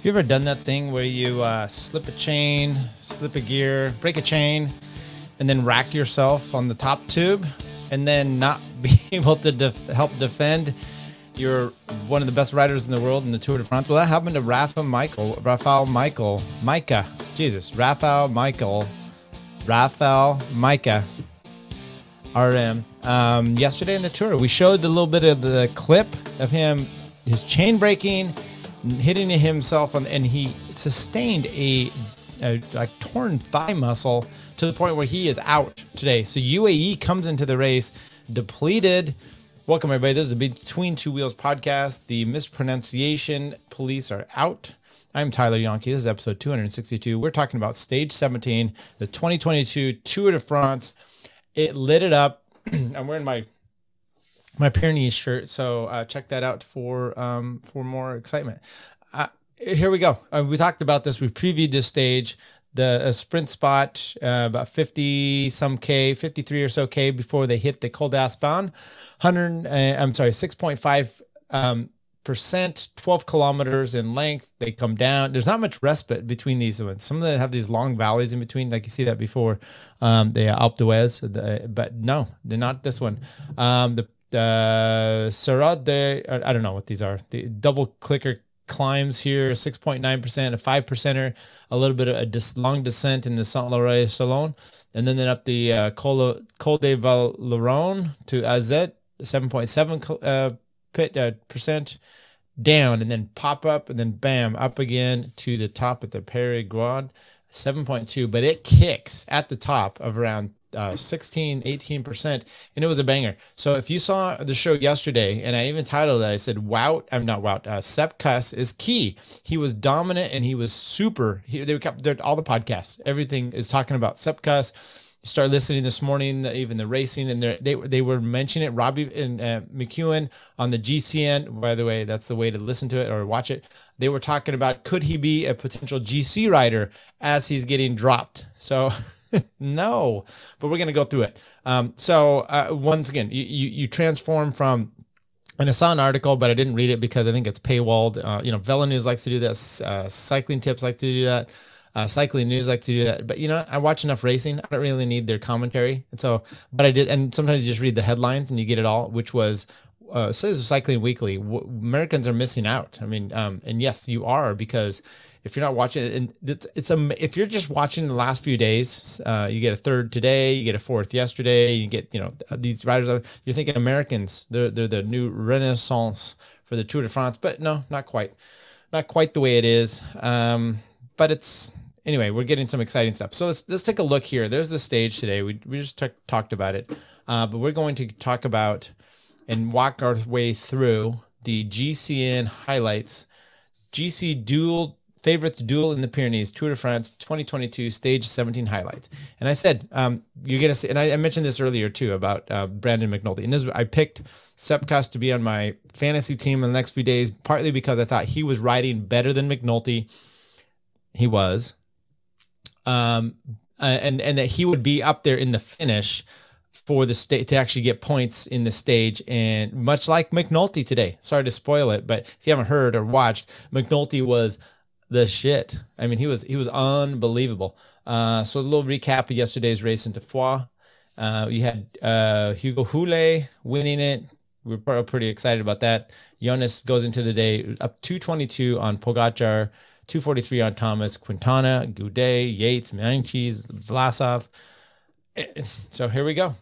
Have you ever done that thing where you slip a chain, slip a gear, break a chain, and then rack yourself on the top tube and then not be able to help defend? You're one of the best riders in the world in the Tour de France. Well, that happened to Rafał Majka RM. Yesterday in the Tour, we showed a little bit of the clip of him, his chain breaking, hitting himself, and he sustained a like torn thigh muscle to the point where he is out today. So UAE comes into the race depleted. Welcome, everybody. This is the Between Two Wheels podcast. The mispronunciation police are out. I'm Tyler Yonke. This is episode 262. We're talking about stage 17, the 2022 Tour de France. It lit it up. I'm wearing my Pyrenees shirt, so check that out for more excitement. Here we go. We talked about this. We previewed this stage, the sprint spot, about 53 or so K before they hit the Col d'Aspin. 6.5% 12 kilometers in length. They come down. There's not much respite between these ones. Some of them have these long valleys in between, like you see that before the Alpe d'Huez, but no, they're not this one. The Serrat de, I don't know what these are. The double clicker climbs here, 6.9%, a 5%er, a little bit of a long descent in the Saint Laurent Salon, and then up the Col de Valeron to Azet, 7.7 percent down, and then pop up, and then bam, up again to the top at the Perigord, 7.2. But it kicks at the top of around 18%, and it was a banger. So if you saw the show yesterday, and I even titled it, I said, Sepp Kuss is key. He was dominant, and he was super. They kept all the podcasts, everything is talking about Sepp Kuss. Start listening this morning, even the racing, and they were mentioning it. Robbie and McEwen on the GCN, by the way, that's the way to listen to it or watch it. They were talking about, could he be a potential GC rider as he's getting dropped? So no, but we're going to go through it. Once again, you transform from, and I saw an article, but I didn't read it because I think it's paywalled. Velo News likes to do this. Cycling Tips likes to do that. Cycling News like to do that, but I watch enough racing. I don't really need their commentary, but I did. And sometimes you just read the headlines and you get it all, which was says Cycling Weekly. Americans are missing out. I mean, and yes, you are, because if you're not watching it, and if you're just watching the last few days, you get a third today, you get a fourth yesterday, you get these riders. You're thinking Americans, they're the new renaissance for the Tour de France, but no, not quite the way it is. But it's. Anyway, we're getting some exciting stuff. So let's take a look here. There's the stage today. We just talked about it, but we're going to talk about and walk our way through the GCN highlights. GC duel, favorites duel in the Pyrenees, Tour de France 2022 stage 17 highlights. And I said, you're gonna see, and I mentioned this earlier too about Brandon McNulty. And I picked Sepp Kuss to be on my fantasy team in the next few days, partly because I thought he was riding better than McNulty. He was. And that he would be up there in the finish for the state to actually get points in the stage, and much like McNulty today. Sorry to spoil it, but if you haven't heard or watched, McNulty was the shit. I mean, he was unbelievable. So a little recap of yesterday's race in Foix. You had Hugo Hulet winning it. We were pretty excited about that. Jonas goes into the day up 222 on Pogačar, 243 on Thomas, Quintana, Gaudet, Yates, Manchis, Vlasov. So here we go.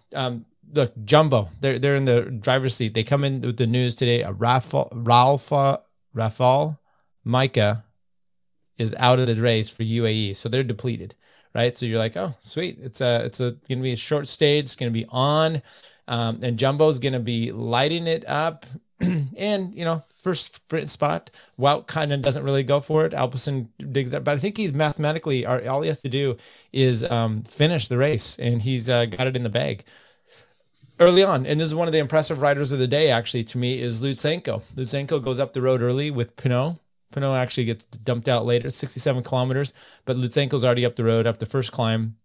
Look, Jumbo, they're in the driver's seat. They come in with the news today. Rafał Majka is out of the race for UAE, so they're depleted, right? So you're like, oh, sweet. It's going to be a short stage. It's going to be on, and Jumbo's going to be lighting it up. And first sprint spot, Wout kind of doesn't really go for it. Alpecin digs that, but I think he's mathematically, all he has to do is finish the race, and he's got it in the bag early on. And this is one of the impressive riders of the day, actually, to me, is Lutsenko. Lutsenko goes up the road early with Pinot. Pinot actually gets dumped out later, 67 kilometers, but Lutsenko's already up the road, up the first climb.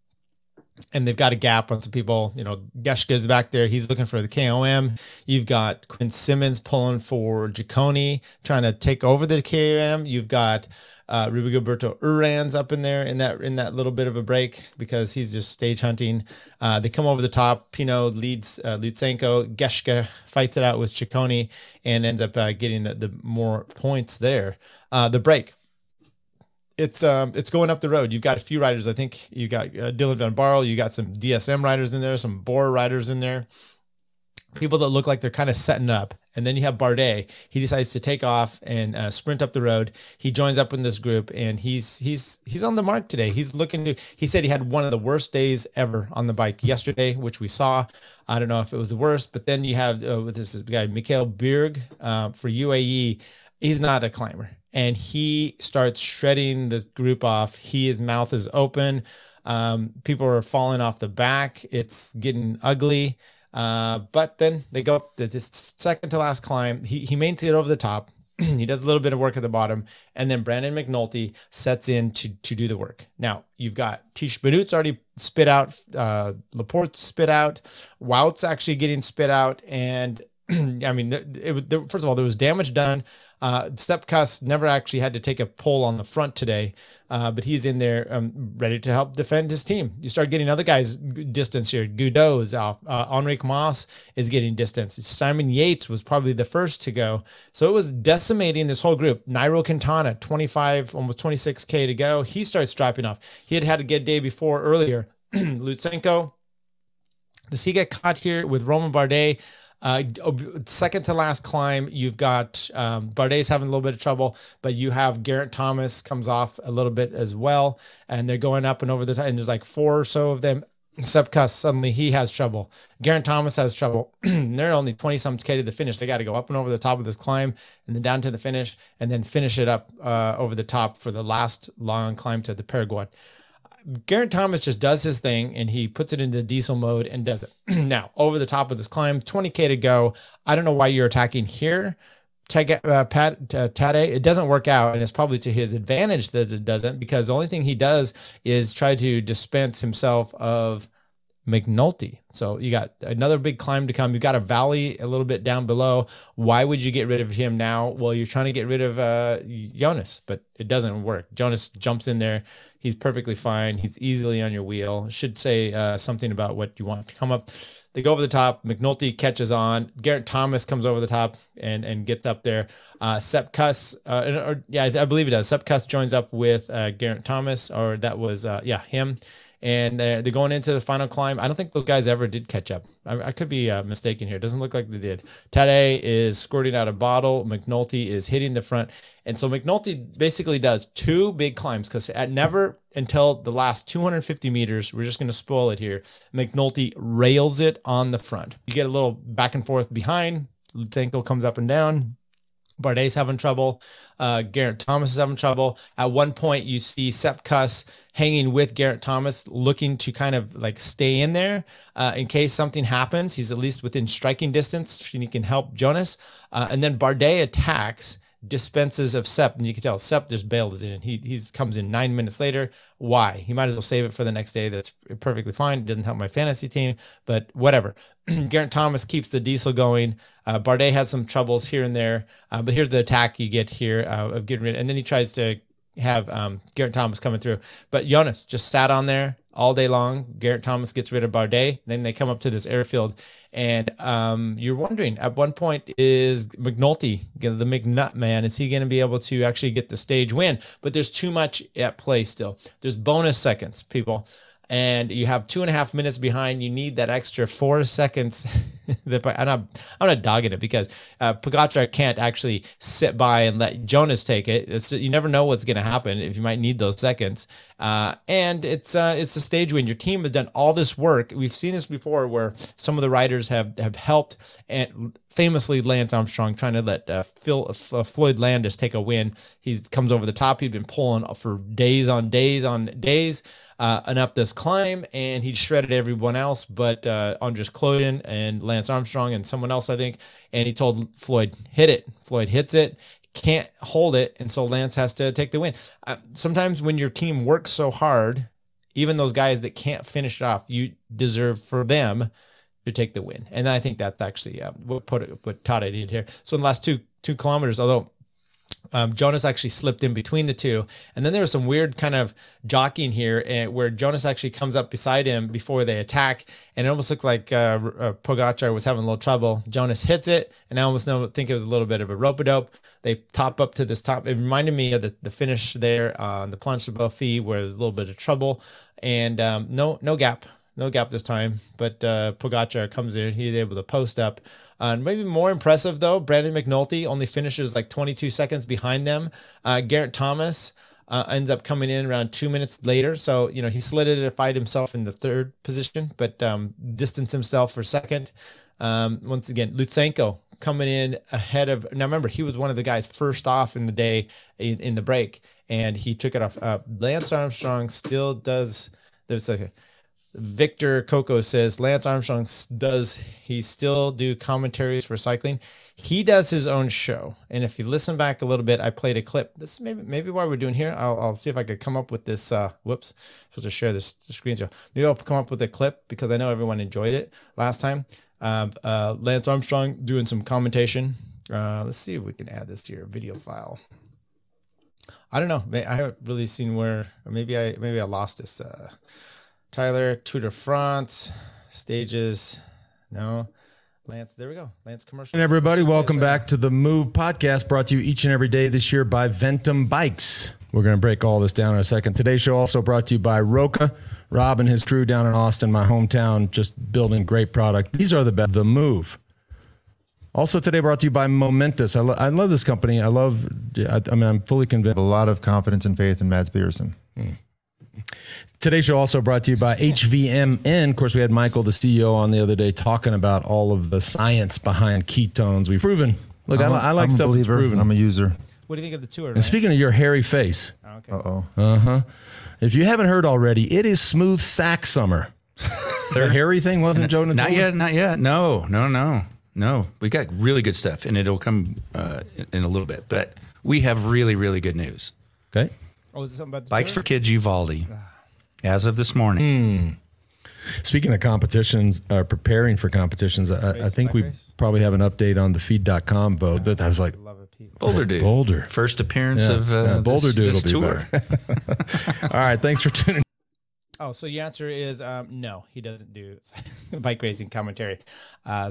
And they've got a gap on some people. Geschke's back there. He's looking for the KOM. You've got Quinn Simmons pulling for Ciccone, trying to take over the KOM. You've got Rigoberto Urán's up in there in that little bit of a break because he's just stage hunting. They come over the top. Pinot leads Lutsenko. Geschke fights it out with Ciccone and ends up getting the more points there. The break. It's going up the road. You've got a few riders. I think you got Dylan Van Barl. You got some DSM riders in there, some Bora riders in there. People that look like they're kind of setting up. And then you have Bardet. He decides to take off and sprint up the road. He joins up in this group, and he's on the mark today. He's looking to. He said he had one of the worst days ever on the bike yesterday, which we saw. I don't know if it was the worst, but then you have with this guy Mikkel Bjerg for UAE. He's not a climber, and he starts shredding the group off. His mouth is open. People are falling off the back. It's getting ugly. But then they go up to this second to last climb. He maintains it over the top. He does a little bit of work at the bottom, and then Brandon McNulty sets in to do the work. Now you've got Tiesj Benoot's already spit out, Laporte's spit out, Wout's actually getting spit out, and I mean, first of all, there was damage done. Sepp Kuss never actually had to take a pull on the front today, but he's in there ready to help defend his team. You start getting other guys distance here. Gaudu is off. Enric Mas is getting distance. Simon Yates was probably the first to go. So it was decimating this whole group. Nairo Quintana, 25, almost 26K to go. He starts dropping off. He had a good day before earlier. Lutsenko, does he get caught here with Romain Bardet? Second to last climb, you've got Bardet's having a little bit of trouble, but you have Garrett Thomas comes off a little bit as well, and they're going up and over the top, and there's like four or so of them. Sepp Kuss, suddenly he has trouble. Garrett Thomas has trouble. They're only 20-some K to the finish. They got to go up and over the top of this climb and then down to the finish and then finish it up over the top for the last long climb to the Paraguay. Garrett Thomas just does his thing, and he puts it into diesel mode and does it. Now, over the top of this climb, 20K to go. I don't know why you're attacking here, Tadej. It doesn't work out, and it's probably to his advantage that it doesn't, because the only thing he does is try to dispense himself of McNulty. So you got another big climb to come. You got a valley a little bit down below. Why would you get rid of him now? Well, you're trying to get rid of Jonas, but it doesn't work. Jonas jumps in there. He's perfectly fine. He's easily on your wheel. Should say something about what you want to come up. They go over the top. McNulty catches on. Garrett Thomas comes over the top and gets up there. Sepp Kuss, I believe it does. Sepp Kuss joins up with Garrett Thomas, or that was, him. And they're going into the final climb. I don't think those guys ever did catch up. I could be mistaken here. It doesn't look like they did. Tadej is squirting out a bottle. McNulty is hitting the front. And so McNulty basically does two big climbs because never until the last 250 meters, we're just going to spoil it here, McNulty rails it on the front. You get a little back and forth behind. Lutsenko comes up and down. Bardet's having trouble. Garrett Thomas is having trouble. At one point, you see Sepp Kuss hanging with Garrett Thomas, looking to kind of like stay in there in case something happens. He's at least within striking distance, and he can help Jonas. And then Bardet attacks, dispenses of Sepp, and you can tell Sepp just bails in. He comes in 9 minutes later. Why? He might as well save it for the next day. That's perfectly fine. It didn't help my fantasy team, but whatever. Garrett Thomas keeps the diesel going. Bardet has some troubles here and there, but here's the attack you get here of getting rid. And then he tries to have Garrett Thomas coming through, but Jonas just sat on there all day long. Garrett Thomas gets rid of Bardet. Then they come up to this airfield, and you're wondering at one point, is McNulty, the McNut man, is he going to be able to actually get the stage win? But there's too much at play still. There's bonus seconds, people. And you have 2.5 minutes behind. You need that extra 4 seconds. And I'm not dogging it because Pogačar can't actually sit by and let Jonas take it. You never know what's going to happen if you might need those seconds. And it's a stage win. Your team has done all this work. We've seen this before where some of the riders have helped, and famously Lance Armstrong trying to let Floyd Landis take a win. He comes over the top. He'd been pulling for days on days on days. And up this climb, and he shredded everyone else but Andres Cloden and Lance Armstrong and someone else, I think, and he told Floyd, hit it. Floyd hits it, can't hold it, and so Lance has to take the win. Sometimes when your team works so hard, even those guys that can't finish it off, you deserve for them to take the win, and I think that's actually what Tadej did here. So in the last two kilometers, although Jonas actually slipped in between the two. And then there was some weird kind of jockeying here where Jonas actually comes up beside him before they attack. And it almost looked like Pogačar was having a little trouble. Jonas hits it, and I almost think it was a little bit of a rope-a-dope. They top up to this top. It reminded me of the finish there on the Planche de Belfi where there was a little bit of trouble. And no gap this time. But Pogačar comes in. He's able to post up. Maybe more impressive, though, Brandon McNulty only finishes like 22 seconds behind them. Garrett Thomas ends up coming in around 2 minutes later. So, you know, he solidified himself in the third position, but distanced himself for second. Once again, Lutsenko coming in ahead of. Now, remember, he was one of the guys first off in the day in the break, and he took it off. Lance Armstrong still does. There's like a. Victor Coco says Lance Armstrong does. He still do commentaries for cycling. He does his own show. And if you listen back a little bit, I played a clip. This is maybe why we're doing here. I'll see if I could come up with this. Whoops, I'm supposed to share this screen. So maybe I'll come up with a clip because I know everyone enjoyed it last time. Lance Armstrong doing some commentation. Let's see if we can add this to your video file. I don't know. I haven't really seen where. Maybe I lost this. Tyler, Tour de France, stages, no, Lance, there we go, Lance commercial. And everybody, welcome back to the Move Podcast, brought to you each and every day this year by Ventum Bikes. We're going to break all this down in a second. Today's show also brought to you by Roca, Rob and his crew down in Austin, my hometown, just building great product. These are the best, the Move. Also today brought to you by Momentous. I love this company. I'm fully convinced. A lot of confidence and faith in Mads Petersen. Today's show also brought to you by HVMN. Of course, we had Michael, the CEO, on the other day talking about all of the science behind ketones. We've proven. Look, I like stuff that's proven. I'm a user. What do you think of the tour? And right? Speaking of your hairy face. Oh, okay. Uh-oh. Uh-huh. If you haven't heard already, it is smooth sack summer. Their hairy thing wasn't Joe Natoli? Not yet. No. We got really good stuff, and it'll come in a little bit. But we have really, really good news. Okay. Oh, is it something about Bikes for Kids Uvalde, as of this morning. Speaking of competitions, preparing for competitions, I think we probably have an update on the feed.com vote. That I was like, Boulder Dude. First appearance of Boulder Dude this tour. All right, thanks for tuning in. Oh, so your answer is no, he doesn't do bike racing commentary.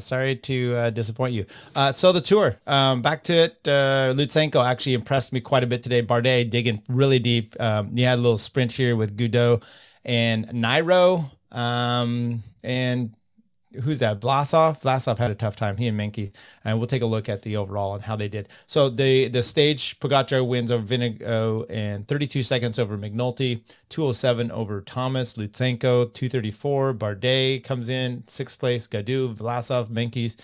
Sorry to disappoint you. So the tour, back to it. Lutsenko actually impressed me quite a bit today. Bardet digging really deep. He had a little sprint here with Gaudu and Nairo. And who's that? Vlasov. Vlasov had a tough time. He and Menke. And we'll take a look at the overall and how they did. So the stage, Pogačar wins over Vingegaard and 32 seconds over McNulty, 207 over Thomas, Lutsenko, 234. Bardet comes in, 6th place, Gaudu, Vlasov, Menkes.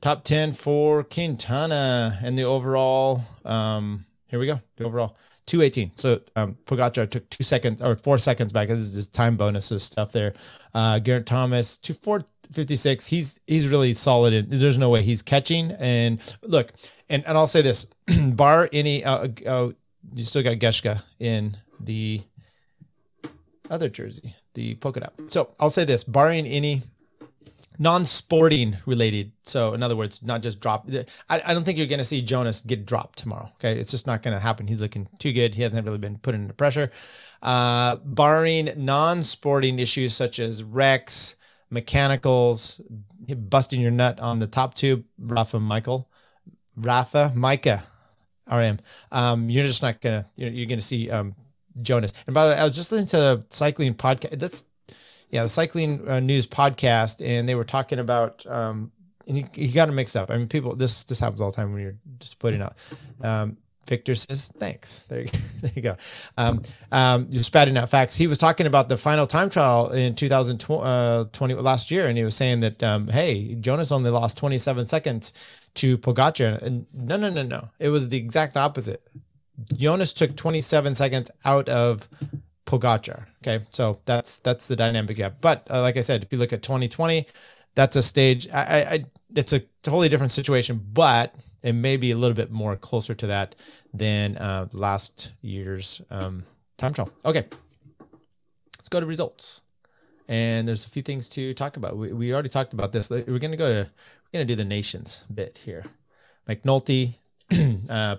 Top 10 for Quintana. And the overall, here we go, the overall. 218. So Pogačar took 2 seconds or 4 seconds back. This is just time bonuses stuff there. Garrett Thomas, 2:4:56. He's really solid. There's no way he's catching. And look, and I'll say this, bar any, you still got Geschke in the other jersey, the polka dot. So I'll say this, barring any non-sporting related. So in other words, not just drop. I don't think you're going to see Jonas get dropped tomorrow. Okay. It's just not going to happen. He's looking too good. He hasn't really been put under pressure. Barring non-sporting issues such as wrecks, mechanicals, busting your nut on the top tube, Rafał Majka, RM. You're just not going to, you're going to see Jonas. And by the way, I was just listening to the cycling podcast. The cycling news podcast, and they were talking about, and you got to mix up. I mean, people, this happens all the time when you're just putting out. Victor says, thanks. There you go. You're spouting out facts. He was talking about the final time trial in 2020 last year, and he was saying that, hey, Jonas only lost 27 seconds to Pogačar. And no. It was the exact opposite. Jonas took 27 seconds out of Pogačar. Okay, so that's the dynamic gap. But like I said, if you look at 2020, that's a stage. It's a totally different situation, but it may be a little bit more closer to that than last year's time trial. Okay, let's go to results. And there's a few things to talk about. We already talked about this. We're gonna do the nations bit here. McNulty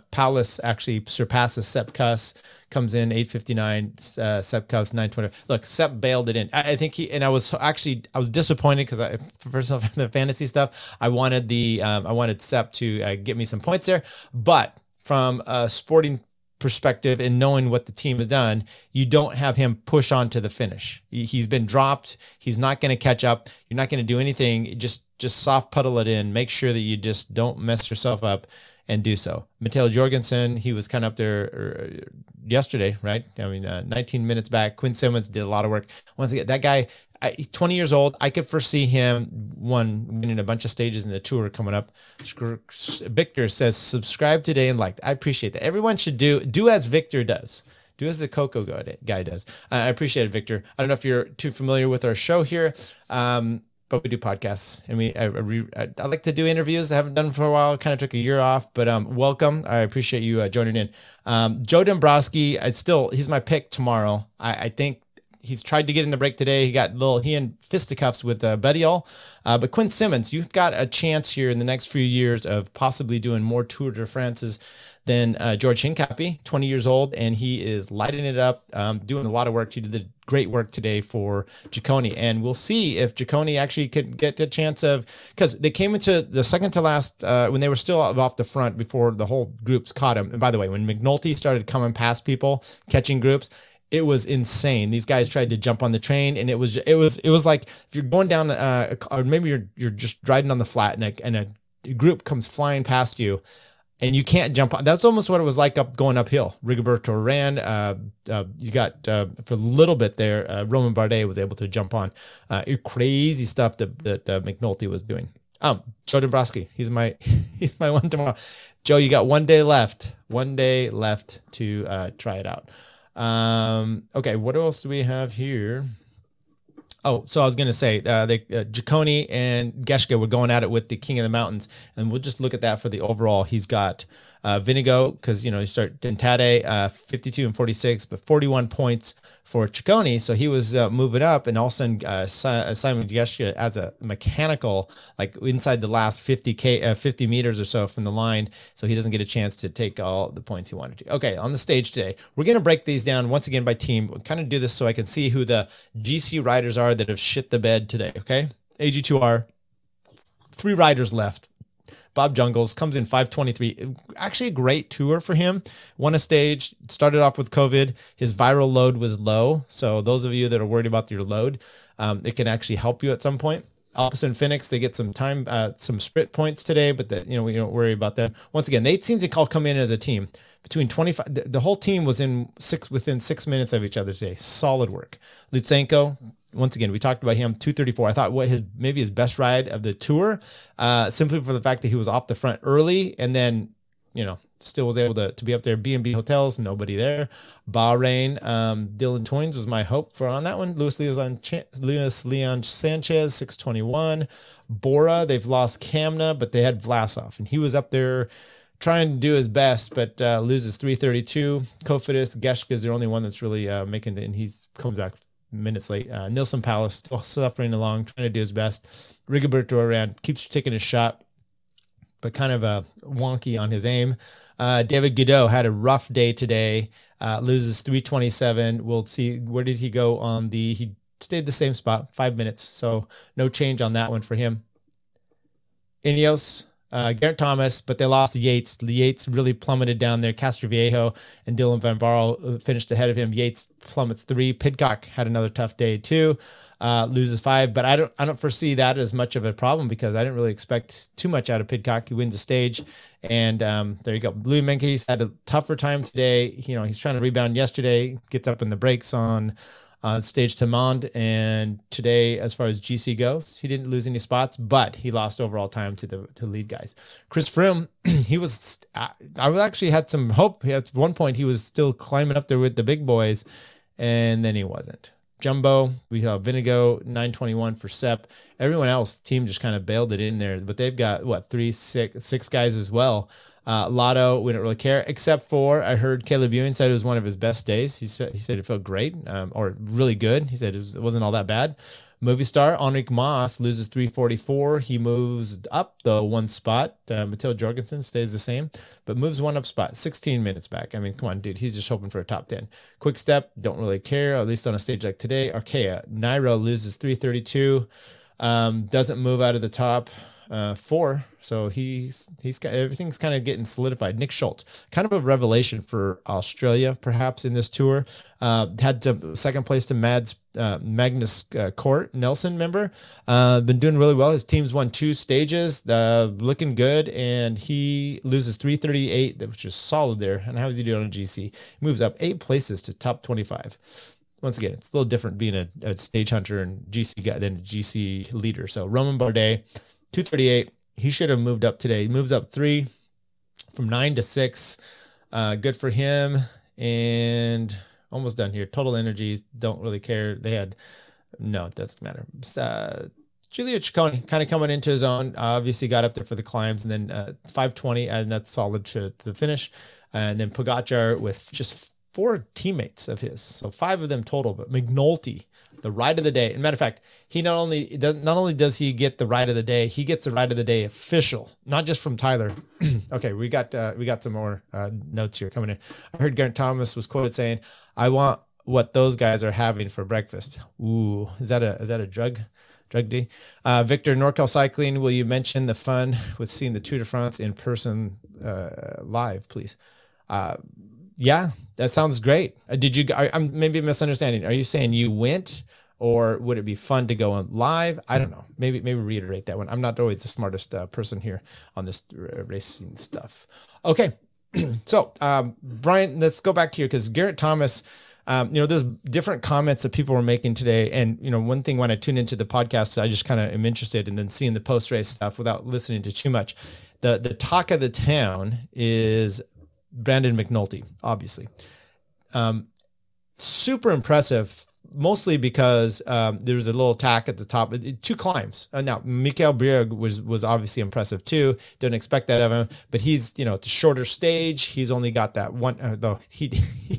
Paulus actually surpasses Sepp Kuss, comes in 8:59, Sepp Kuss 9:20. Look, Sepp bailed it in. I think he, and I was disappointed because first off, the fantasy stuff, I wanted Sepp to get me some points there, but from a sporting perspective and knowing what the team has done, you don't have him push on to the finish. He's been dropped. He's not going to catch up. You're not going to do anything. Just soft puddle it in. Make sure that you just don't mess yourself up and do so. Matteo Jorgenson, he was kind of up there yesterday, right? I mean, 19 minutes back. Quinn Simmons did a lot of work. Once again, that guy, 20 years old, I could foresee him, winning a bunch of stages in the Tour coming up. Victor says, subscribe today and like. I appreciate that. Everyone should do as Victor does. Do as the Coco guy does. I appreciate it, Victor. I don't know if you're too familiar with our show here, but we do podcasts, and I like to do interviews. I haven't done for a while. Kind of took a year off, but welcome. I appreciate you joining in. Joe Dombrowski, he's my pick tomorrow. I think he's tried to get in the break today. He in fisticuffs with Bettiol, but Quinn Simmons, you've got a chance here in the next few years of possibly doing more Tour de France's than George Hincapie, 20 years old, and he is lighting it up, doing a lot of work. He did the great work today for Ciccone, and we'll see if Ciccone actually could get a chance because they came into the second to last when they were still off the front before the whole groups caught him. And by the way, when McNulty started coming past people, catching groups, it was insane. These guys tried to jump on the train, and it was like if you're going down, or maybe you're just riding on the flat, and a group comes flying past you. And you can't jump on. That's almost what it was like going uphill. Rigoberto Urán, you got for a little bit there. Romain Bardet was able to jump on. Crazy stuff that McNulty was doing. Joe Dombrowski, he's my one tomorrow. Joe, you got one day left to try it out. Okay, what else do we have here? Oh, so I was going to say, Ciccone and Geschke were going at it with the King of the Mountains, and we'll just look at that for the overall. He's got Vingegaard, because you start Tadej, 52 and 46, but 41 points for Ciccone, so he was moving up, and all of a sudden Simon Geschke as a mechanical, like inside the last 50 meters or so from the line, so he doesn't get a chance to take all the points he wanted to. Okay, on the stage today, we're going to break these down once again by team. We'll kind of do this so I can see who the GC riders are that have shit the bed today, okay? AG2R, 3 riders left. Bob Jungels comes in 5:23. Actually, a great Tour for him. Won a stage, started off with COVID. His viral load was low. So those of you that are worried about your load, it can actually help you at some point. Alpes and Phoenix, they get some time, some sprint points today, but we don't worry about them. Once again, they seem to all come in as a team. Between 25, the whole team was within 6 minutes of each other today. Solid work. Lutsenko, once again, we talked about him, 2:34. I thought maybe his best ride of the Tour, simply for the fact that he was off the front early and then, still was able to be up there. B&B hotels, nobody there. Bahrain, Dylan Toynes was my hope for on that one. Luis Leon Sanchez, 6:21. Bora, they've lost Kamna, but they had Vlasov, and he was up there trying to do his best, but loses 3:32. Kofidis, Geschke is the only one that's really making it, and he's coming back minutes late. Nilsson Paulus still suffering along, trying to do his best. Rigoberto Urán keeps taking his shot, but kind of wonky on his aim. David Gaudu had a rough day today, loses 3:27. We'll see. Where did he go on he stayed the same spot, 5 minutes. So no change on that one for him. Ineos, Garrett Thomas, but they lost Yates. Yates really plummeted down there. Castroviejo and Dylan van Baarle finished ahead of him. Yates plummets 3. Pidcock had another tough day too, loses 5. But I don't foresee that as much of a problem because I didn't really expect too much out of Pidcock. He wins a stage, and there you go. Louis Menkes had a tougher time today. He's trying to rebound yesterday. Gets up in the breaks on stage to Mond, and today, as far as GC goes, he didn't lose any spots, but he lost overall time to the lead guys. Chris Froome, I actually had some hope. At one point, he was still climbing up there with the big boys, and then he wasn't. Jumbo, we have Vingegaard, 9:21 for Sepp. Everyone else, team just kind of bailed it in there, but they've got six guys as well. Lotto, we don't really care, except for I heard Caleb Ewan said it was one of his best days. He said it felt great, or really good. He said it wasn't all that bad. Movistar, Enric Mas loses 344. He moves up the one spot. Matteo Jorgenson stays the same, but moves one up spot, 16 minutes back. I mean, come on, dude. He's just hoping for a top 10. Quick Step, don't really care, at least on a stage like today. Arkea, Nairo loses 332. Doesn't move out of the top four. So he's got, everything's kind of getting solidified. Nick Schultz, kind of a revelation for Australia, perhaps in this tour. Had to second place to Magnus Cort Nelson, remember? Been doing really well. His team's won two stages, looking good, and he loses 338, which is solid there. And how is he doing on GC? Moves up 8 places to top 25. Once again, it's a little different being a stage hunter and GC guy than a GC leader. So Romain Bardet, 238. He should have moved up today. He moves up 3 from 9 to 6. Good for him. And almost done here. Total Energies, don't really care. They had, no, it doesn't matter. Giulio Ciccone kind of coming into his own. Obviously got up there for the climbs, and then 520, and that's solid to the finish. And then Pogačar with just 4 teammates of his, so 5 of them total. But McNulty, the ride of the day. And matter of fact, he not only does he get the ride of the day, he gets the ride of the day official, not just from Tyler. Okay, we got some more notes here coming in. I heard Garrett Thomas was quoted saying, "I want what those guys are having for breakfast." Ooh, is that a drug D? Victor, NorCal Cycling, will you mention the fun with seeing the Tour de France in person live, please? Yeah, that sounds great. Did you? I'm maybe misunderstanding. Are you saying you went, or would it be fun to go on live? I don't know. Maybe reiterate that one. I'm not always the smartest person here on this racing stuff. Okay, so Brian, let's go back here because Garrett Thomas. There's different comments that people were making today. And, one thing when I tune into the podcast, I just kind of am interested in then seeing the post-race stuff without listening to too much. The talk of the town is Brandon McNulty, obviously. Super impressive, mostly because there was a little attack at the top. 2 climbs. Now, Mikkel Bjerg was obviously impressive too. Don't expect that of him, but he's, it's a shorter stage. He's only got that one, though he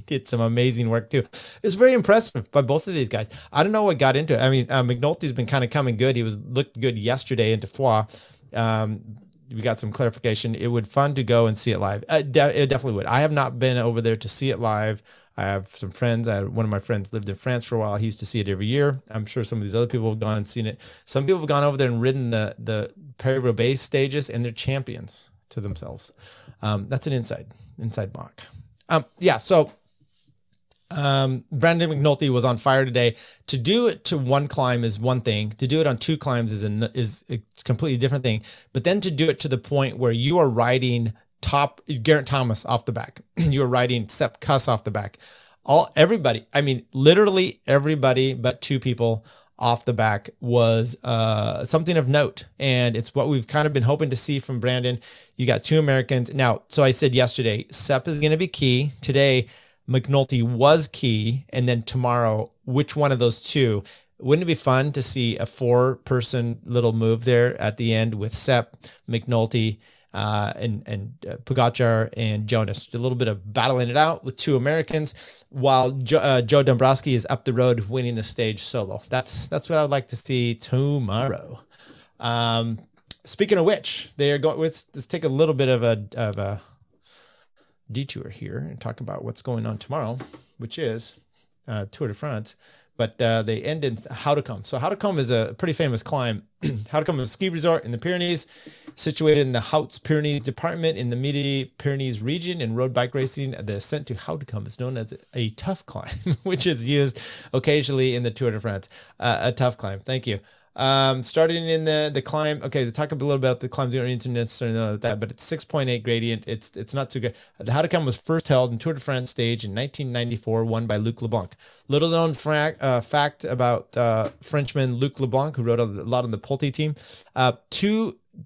did some amazing work too. It's very impressive by both of these guys. I don't know what got into it. I mean, McNulty's been kind of coming good. He looked good yesterday into Foix. We got some clarification. It would fun to go and see it live. It definitely would. I have not been over there to see it live. I have some friends. One of my friends lived in France for a while. He used to see it every year. I'm sure some of these other people have gone and seen it. Some people have gone over there and ridden the Paris-Roubaix stages, and they're champions to themselves. That's an inside mock. Brandon McNulty was on fire today. To do it to one climb is one thing. To do it on 2 climbs is a completely different thing. But then to do it to the point where you are riding top Garrett Thomas off the back, you are riding Sepp Kuss off the back, everybody. I mean, literally everybody but 2 people off the back was something of note. And it's what we've kind of been hoping to see from Brandon. You got 2 Americans now. So I said yesterday, Sepp is going to be key today. McNulty was key, and then tomorrow, which one of those 2? Wouldn't it be fun to see a 4-person little move there at the end with Sepp, McNulty, and Pogačar and Jonas? A little bit of battling it out with 2 Americans, while Joe Dombrowski is up the road winning the stage solo. That's what I would like to see tomorrow. Speaking of which, they are going. Let's take a little bit of a detour here and talk about what's going on tomorrow, which is Tour de France, but they end in Hautacam. So Hautacam is a pretty famous climb. Hautacam is a ski resort in the Pyrenees, situated in the Hautes Pyrenees department in the Midi-Pyrenees region, and road bike racing. The ascent to Hautacam is known as a tough climb, which is used occasionally in the Tour de France. A tough climb. Thank you. Starting in the climb. Okay, they talk a little about the climbs. You don't need to necessarily know about that, but it's 6.8 gradient. It's not too good. The Hautacam was first held in Tour de France stage in 1994, won by Luc LeBlanc. Little known fact about Frenchman Luc LeBlanc, who rode a lot on the Pulte team.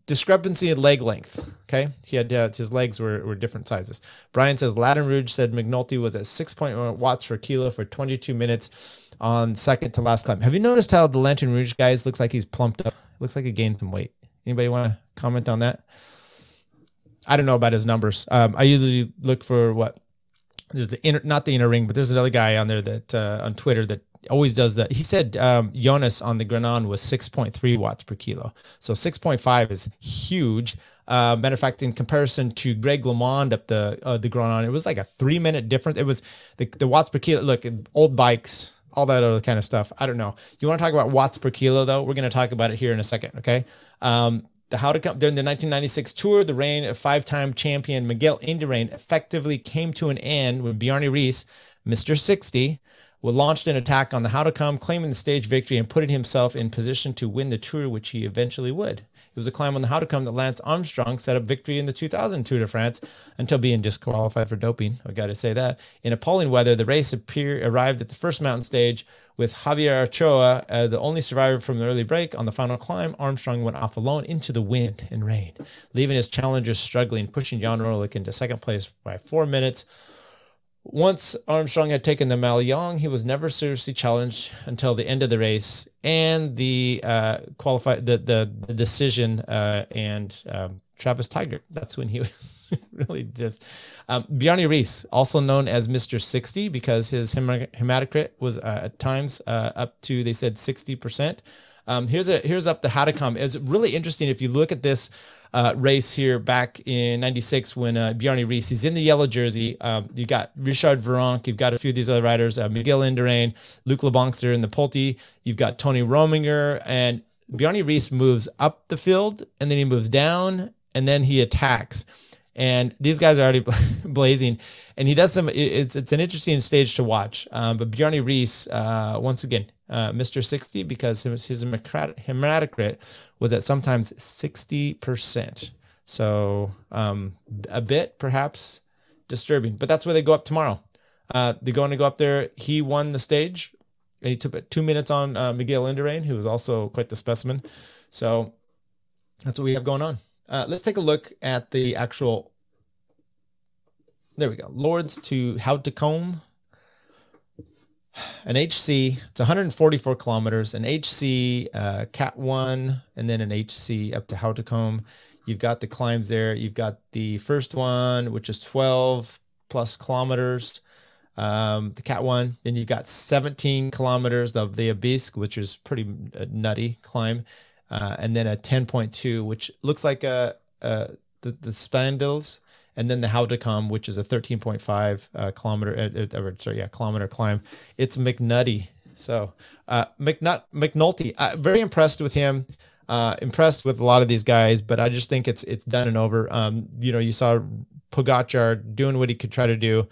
Discrepancy in leg length. Okay, he had his legs were different sizes. Brian says Latin Rouge said McNulty was at 6.1 watts per kilo for 22 minutes on second to last climb. Have you noticed how the Lantern Rouge guys looks like he's plumped up? Looks like he gained some weight. Anybody want to comment on that? I don't know about his numbers. I usually look for there's the inner ring, but there's another guy on there that on Twitter that always does that. He said Jonas on the Granon was 6.3 watts per kilo. So 6.5 is huge. Matter of fact, in comparison to Greg LeMond up the Granon, it was like a 3-minute difference. It was the watts per kilo. Look, old bikes, all that other kind of stuff. I don't know. You want to talk about watts per kilo, though? We're going to talk about it here in a second, okay? The Hautacam during the 1996 Tour, the reign of five-time champion Miguel Indurain effectively came to an end when Bjarne Riis, Mr. 60, launched an attack on the Hautacam, claiming the stage victory and putting himself in position to win the Tour, which he eventually would. It was a climb on the Hautacam that Lance Armstrong set up victory in the 2000 Tour de France until being disqualified for doping. I got to say that. In appalling weather, the race arrived at the first mountain stage with Javier Ochoa, the only survivor from the early break. On the final climb, Armstrong went off alone into the wind and rain, leaving his challengers struggling, pushing Jan Roelich into second place by 4 minutes. Once Armstrong had taken the Malillon, he was never seriously challenged until the end of the race and the qualified the decision and Travis Tygart. That's when he was really just Bjarne Riis, also known as Mr. 60, because his hematocrit was at times up to, they said, 60%. Here's up the Hautacam. It's really interesting if you look at this race here back in 96 when Bjarne Riis, he's in the yellow jersey. You got Richard Virenque. You've got a few of these other riders, Miguel Indurain, Luc LeBlanc there in the Polti. You've got Tony Rominger, and Bjarne Riis moves up the field, and then he moves down, and then he attacks. And these guys are already blazing, and he does some. It's an interesting stage to watch. But Bjarne Riis, once again, Mr. 60, because his hematocrit was at sometimes 60%. So a bit perhaps disturbing. But that's where they go up tomorrow. They're going to go up there. He won the stage, and he took 2 minutes on Miguel Indurain, who was also quite the specimen. So that's what we have going on. Let's take a look at the actual, there we go, Lords to Hautacam, an HC, it's 144 kilometers, an HC, Cat 1, and then an HC up to Hautacam. You've got the climbs there. You've got the first one, which is 12 plus kilometers, the Cat 1. Then you've got 17 kilometers of the Abyss, which is pretty nutty climb. And then a 10.2, which looks like the Spandils, and then the Hautacam, which is a 13.5 kilometer climb. It's McNulty. So McNulty, very impressed with him, impressed with a lot of these guys, but I just think it's done and over. You saw Pogačar doing what he could try to do.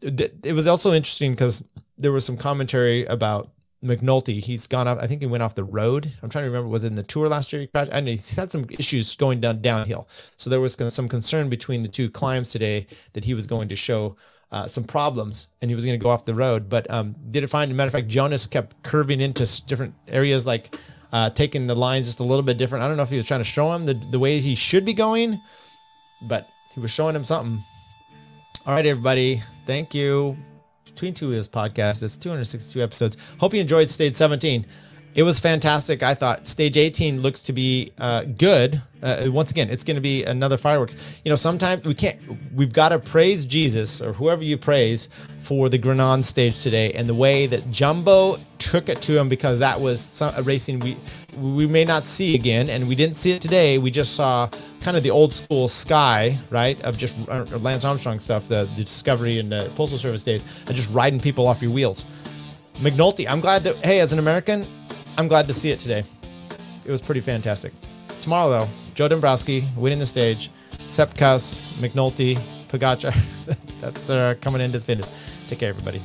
It was also interesting because there was some commentary about McNulty. He's gone off. I think he went off the road. I'm trying to remember. Was it in the Tour last year he crashed? I know he's had some issues going downhill. So there was some concern between the two climbs today that he was going to show some problems and he was going to go off the road. But did it find, as a matter of fact, Jonas kept curving into different areas, like taking the lines just a little bit different. I don't know if he was trying to show him the way he should be going, but he was showing him something. All right, everybody. Thank you. Between Two Wheels podcast. That's 262 episodes. Hope you enjoyed stage 17. It was fantastic. I thought stage 18 looks to be good. Once again, it's going to be another fireworks. Sometimes we've got to praise Jesus or whoever you praise for the Granon stage today and the way that Jumbo took it to him, because that was a racing we may not see again. And we didn't see it today. We just saw kind of the old school Sky, right? Of just Lance Armstrong stuff, the Discovery and the Postal Service days, and just riding people off your wheels. McNulty, I'm glad that, hey, as an American, I'm glad to see it today. It was pretty fantastic. Tomorrow, though, Joe Dombrowski winning the stage, Sepp Kuss, McNulty, Pogačar. That's coming into the finish. Take care, everybody.